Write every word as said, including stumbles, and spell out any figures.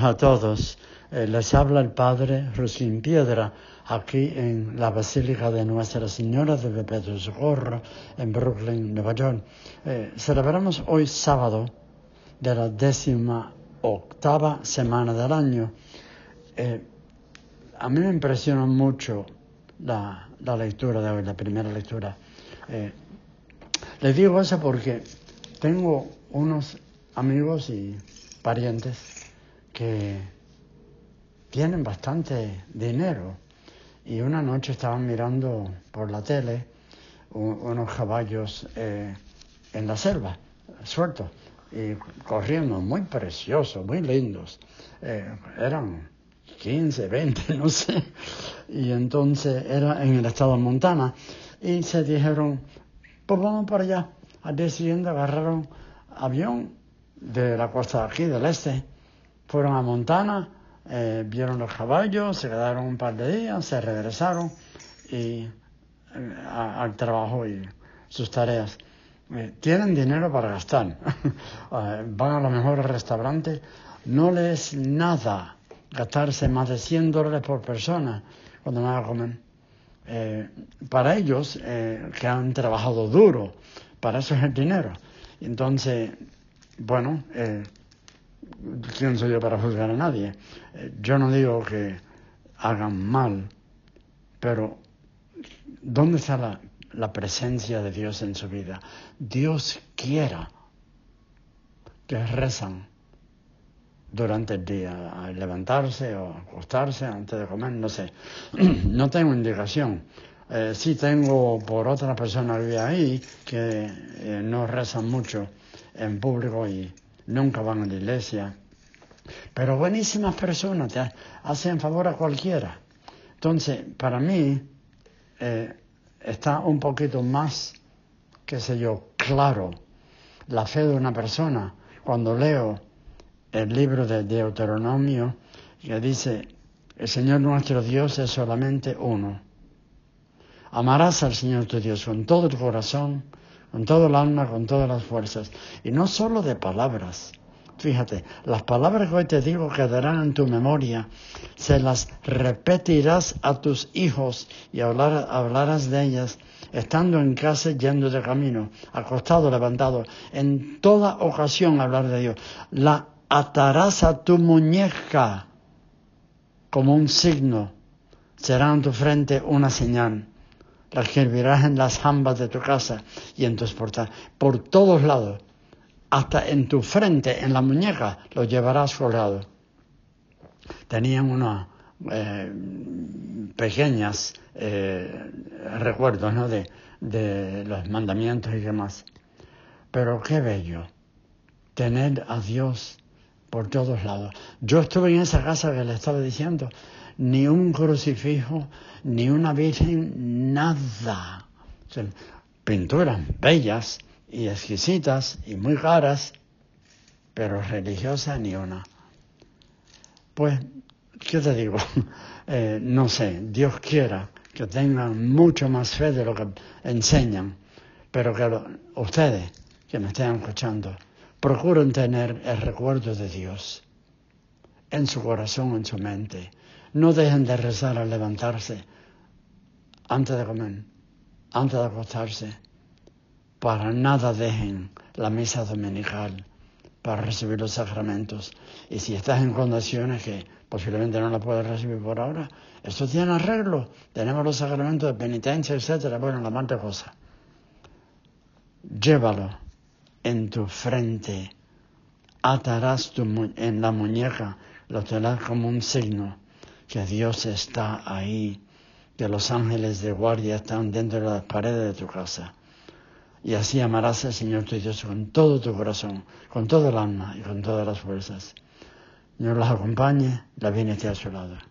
buenas a todos. Eh, les habla el Padre Ruslín Piedra, aquí en la Basílica de Nuestra Señora de Pedro's Gorra, en Brooklyn, Nueva York. Eh, celebramos hoy sábado de la décima octava semana del año. Eh, a mí me impresionó mucho la, la lectura de hoy, la primera lectura. Eh, les digo eso porque tengo unos amigos y parientes que tienen bastante dinero, y una noche estaban mirando por la tele un, unos caballos eh, en la selva, sueltos y corriendo, muy preciosos, muy lindos. Eh, eran quince, veinte, no sé, y entonces era en el estado de Montana, y se dijeron, pues vamos para allá. Al día siguiente agarraron avión de la costa aquí del este, fueron a Montana. Eh, vieron los caballos, se quedaron un par de días, se regresaron y, eh, a, al trabajo y sus tareas. Eh, tienen dinero para gastar. eh, van a los mejores restaurantes. No les es nada gastarse más de cien dólares por persona cuando van a comer. Eh, para ellos, eh, que han trabajado duro, para eso es el dinero. Entonces, bueno... Eh, ¿Quién soy yo para juzgar a nadie? Yo no digo que hagan mal, pero ¿dónde está la, la presencia de Dios en su vida? Dios quiera que rezan durante el día, al levantarse o acostarse, antes de comer, no sé. No tengo indicación. Eh, sí tengo por otra persona que vive ahí que eh, no rezan mucho en público y nunca van a la iglesia, pero buenísimas personas, te hacen favor a cualquiera. Entonces, para mí, eh, está un poquito más, qué sé yo, claro la fe de una persona cuando leo el libro de Deuteronomio, que dice, el Señor nuestro Dios es solamente uno. Amarás al Señor tu Dios con todo tu corazón, con todo el alma, con todas las fuerzas. Y no solo de palabras. Fíjate, las palabras que hoy te digo quedarán en tu memoria. Se las repetirás a tus hijos y hablar, hablarás de ellas, estando en casa, yendo de camino, acostado, levantado. En toda ocasión hablar de Dios. La atarás a tu muñeca como un signo. Será en tu frente una señal. La escribirás en las jambas de tu casa y en tus portales, por todos lados, hasta en tu frente, en la muñeca, lo llevarás colgado. Tenían unas eh, pequeñas eh, recuerdos, ¿no?, de, de los mandamientos y demás. Pero qué bello tener a Dios por todos lados. Yo estuve en esa casa que le estaba diciendo. Ni un crucifijo, ni una virgen, nada. O sea, pinturas bellas y exquisitas y muy caras, pero religiosas ni una. Pues, ¿qué te digo? Eh, no sé, Dios quiera que tengan mucho más fe de lo que enseñan, pero que lo, ustedes que me estén escuchando procuren tener el recuerdo de Dios en su corazón, en su mente. No dejen de rezar al levantarse, antes de comer, antes de acostarse. Para nada dejen la misa dominical para recibir los sacramentos. Y si estás en condiciones que posiblemente no la puedes recibir por ahora, eso tiene arreglo. Tenemos los sacramentos de penitencia, etcétera. Bueno, la mala cosa. Llévalo en tu frente. Atarás tu mu- en la muñeca, lo tendrás como un signo. Que Dios está ahí, que los ángeles de guardia están dentro de las paredes de tu casa. Y así amarás al Señor tu Dios con todo tu corazón, con todo el alma y con todas las fuerzas. Dios los acompañe, la bien esté a su lado.